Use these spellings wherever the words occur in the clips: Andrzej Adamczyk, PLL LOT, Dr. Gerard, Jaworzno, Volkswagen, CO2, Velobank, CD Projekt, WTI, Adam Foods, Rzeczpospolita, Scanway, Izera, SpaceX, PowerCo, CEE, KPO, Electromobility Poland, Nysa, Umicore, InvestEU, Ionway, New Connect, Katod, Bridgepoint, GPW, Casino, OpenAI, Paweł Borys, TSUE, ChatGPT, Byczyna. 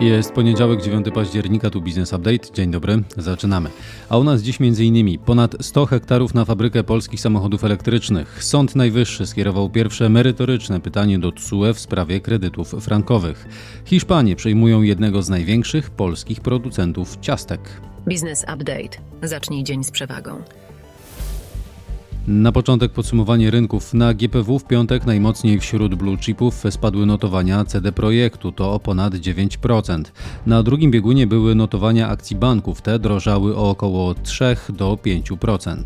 Jest poniedziałek, 9 października, tu Business Update. Dzień dobry, zaczynamy. A u nas dziś m.in. ponad 100 hektarów na fabrykę polskich samochodów elektrycznych. Sąd Najwyższy skierował pierwsze merytoryczne pytanie do TSUE w sprawie kredytów frankowych. Hiszpanie przejmują jednego z największych polskich producentów ciastek. Business Update. Zacznij dzień z przewagą. Na początek podsumowanie rynków. Na GPW w piątek najmocniej wśród blue chipów spadły notowania CD Projektu, to o ponad 9%. Na drugim biegunie były notowania akcji banków, te drożały o około 3 do 5%.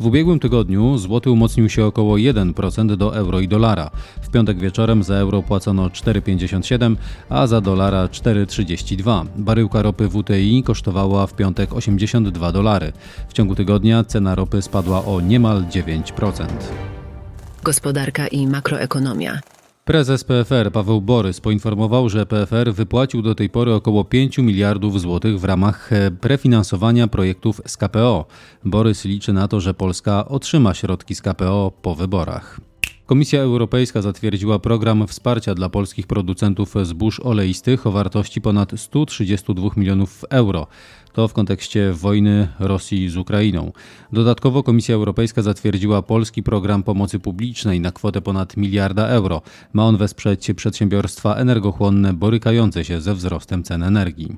W ubiegłym tygodniu złoty umocnił się około 1% do euro i dolara. W piątek wieczorem za euro płacono 4,57, a za dolara 4,32. Baryłka ropy WTI kosztowała w piątek $82. W ciągu tygodnia cena ropy spadła o niemal 9%. Gospodarka i makroekonomia. Prezes PFR Paweł Borys poinformował, że PFR wypłacił do tej pory około 5 miliardów złotych w ramach prefinansowania projektów z KPO. Borys liczy na to, że Polska otrzyma środki z KPO po wyborach. Komisja Europejska zatwierdziła program wsparcia dla polskich producentów zbóż oleistych o wartości ponad 132 milionów euro. To w kontekście wojny Rosji z Ukrainą. Dodatkowo Komisja Europejska zatwierdziła polski program pomocy publicznej na kwotę ponad $1 miliarda. Ma on wesprzeć przedsiębiorstwa energochłonne borykające się ze wzrostem cen energii.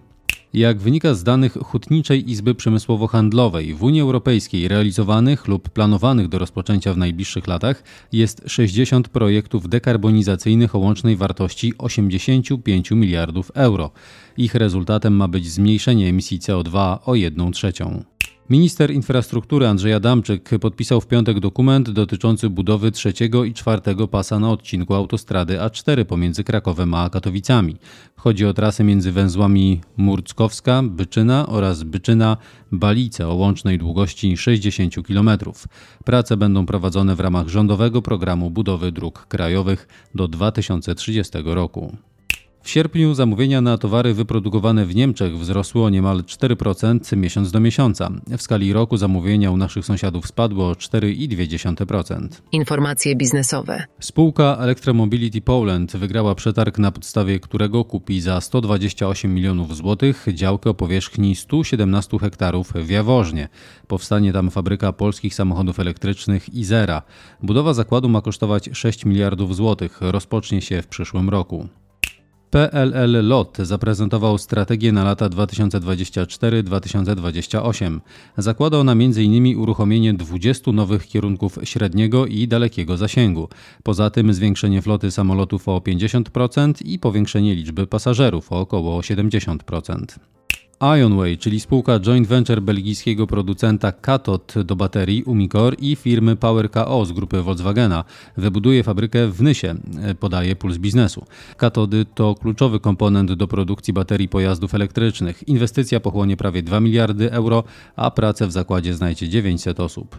Jak wynika z danych Hutniczej Izby Przemysłowo-Handlowej, w Unii Europejskiej realizowanych lub planowanych do rozpoczęcia w najbliższych latach jest 60 projektów dekarbonizacyjnych o łącznej wartości 85 miliardów euro. Ich rezultatem ma być zmniejszenie emisji CO2 o 1/3. Minister infrastruktury Andrzej Adamczyk podpisał w piątek dokument dotyczący budowy trzeciego i czwartego pasa na odcinku autostrady A4 pomiędzy Krakowem a Katowicami. Chodzi o trasę między węzłami Murckowska, Byczyna oraz Byczyna-Balice o łącznej długości 60 km. Prace będą prowadzone w ramach rządowego programu budowy dróg krajowych do 2030 roku. W sierpniu zamówienia na towary wyprodukowane w Niemczech wzrosły o niemal 4% miesiąc do miesiąca. W skali roku zamówienia u naszych sąsiadów spadło o 4,2%. Informacje biznesowe. Spółka Electromobility Poland wygrała przetarg, na podstawie którego kupi za 128 milionów złotych działkę o powierzchni 117 hektarów w Jaworznie. Powstanie tam fabryka polskich samochodów elektrycznych Izera. Budowa zakładu ma kosztować 6 miliardów złotych. Rozpocznie się w przyszłym roku. PLL LOT zaprezentował strategię na lata 2024-2028. Zakłada ona m.in. uruchomienie 20 nowych kierunków średniego i dalekiego zasięgu. Poza tym zwiększenie floty samolotów o 50% i powiększenie liczby pasażerów o około 70%. Ionway, czyli spółka joint venture belgijskiego producenta Katod do baterii Umicore i firmy PowerCo z grupy Volkswagena, wybuduje fabrykę w Nysie, podaje Puls Biznesu. Katody to kluczowy komponent do produkcji baterii pojazdów elektrycznych. Inwestycja pochłonie prawie 2 miliardy euro, a pracę w zakładzie znajdzie 900 osób.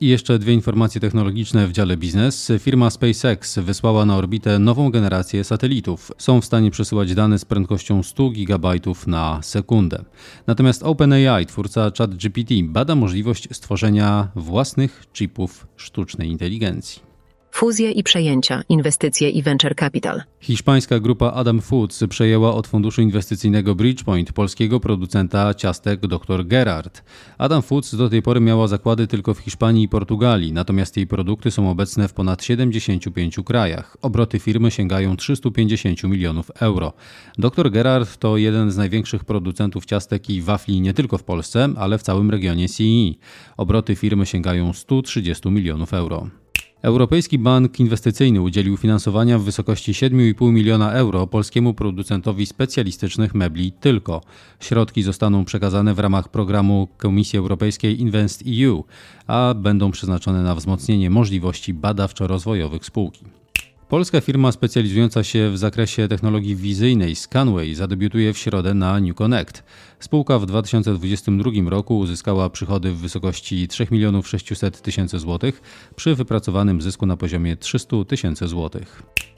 I jeszcze dwie informacje technologiczne w dziale biznes. Firma SpaceX wysłała na orbitę nową generację satelitów. Są w stanie przesyłać dane z prędkością 100 GB na sekundę. Natomiast OpenAI, twórca ChatGPT, bada możliwość stworzenia własnych chipów sztucznej inteligencji. Fuzje i przejęcia, inwestycje i venture capital. Hiszpańska grupa Adam Foods przejęła od funduszu inwestycyjnego Bridgepoint polskiego producenta ciastek Dr. Gerard. Adam Foods do tej pory miała zakłady tylko w Hiszpanii i Portugalii, natomiast jej produkty są obecne w ponad 75 krajach. Obroty firmy sięgają 350 milionów euro. Dr. Gerard to jeden z największych producentów ciastek i wafli nie tylko w Polsce, ale w całym regionie CEE. Obroty firmy sięgają 130 milionów euro. Europejski Bank Inwestycyjny udzielił finansowania w wysokości 7,5 miliona euro polskiemu producentowi specjalistycznych mebli Tylko. Środki zostaną przekazane w ramach programu Komisji Europejskiej InvestEU, a będą przeznaczone na wzmocnienie możliwości badawczo-rozwojowych spółki. Polska firma specjalizująca się w zakresie technologii wizyjnej Scanway zadebiutuje w środę na New Connect. Spółka w 2022 roku uzyskała przychody w wysokości 3 600 000 zł przy wypracowanym zysku na poziomie 300 000 zł.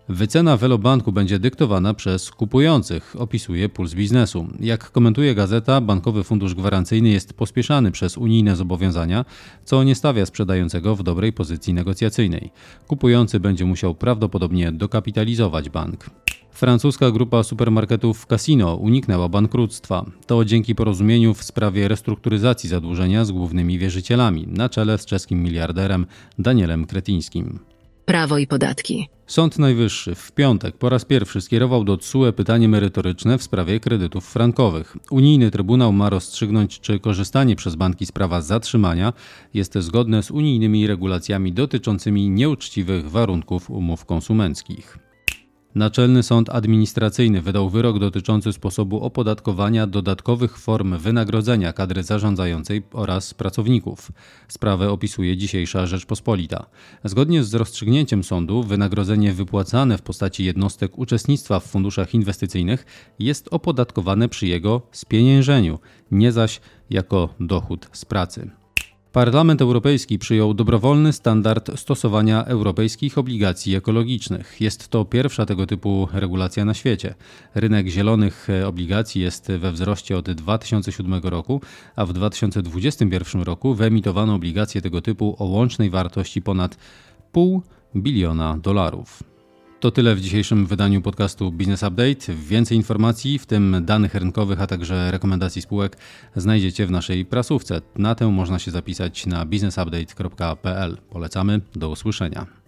Wycena Velobanku będzie dyktowana przez kupujących, opisuje Puls Biznesu. Jak komentuje gazeta, Bankowy Fundusz Gwarancyjny jest pospieszany przez unijne zobowiązania, co nie stawia sprzedającego w dobrej pozycji negocjacyjnej. Kupujący będzie musiał prawdopodobnie dokapitalizować bank. Francuska grupa supermarketów Casino uniknęła bankructwa. To dzięki porozumieniu w sprawie restrukturyzacji zadłużenia z głównymi wierzycielami, na czele z czeskim miliarderem Danielem Kretińskim. Prawo i podatki. Sąd Najwyższy w piątek po raz pierwszy skierował do TSUE pytanie merytoryczne w sprawie kredytów frankowych. Unijny Trybunał ma rozstrzygnąć, czy korzystanie przez banki z prawa zatrzymania jest zgodne z unijnymi regulacjami dotyczącymi nieuczciwych warunków umów konsumenckich. Naczelny Sąd Administracyjny wydał wyrok dotyczący sposobu opodatkowania dodatkowych form wynagrodzenia kadry zarządzającej oraz pracowników. Sprawę opisuje dzisiejsza Rzeczpospolita. Zgodnie z rozstrzygnięciem sądu wynagrodzenie wypłacane w postaci jednostek uczestnictwa w funduszach inwestycyjnych jest opodatkowane przy jego spieniężeniu, nie zaś jako dochód z pracy. Parlament Europejski przyjął dobrowolny standard stosowania europejskich obligacji ekologicznych. Jest to pierwsza tego typu regulacja na świecie. Rynek zielonych obligacji jest we wzroście od 2007 roku, a w 2021 roku wyemitowano obligacje tego typu o łącznej wartości ponad $0,5 biliona. To tyle w dzisiejszym wydaniu podcastu Business Update. Więcej informacji, w tym danych rynkowych, a także rekomendacji spółek znajdziecie w naszej prasówce. Na tę można się zapisać na businessupdate.pl. Polecamy, do usłyszenia.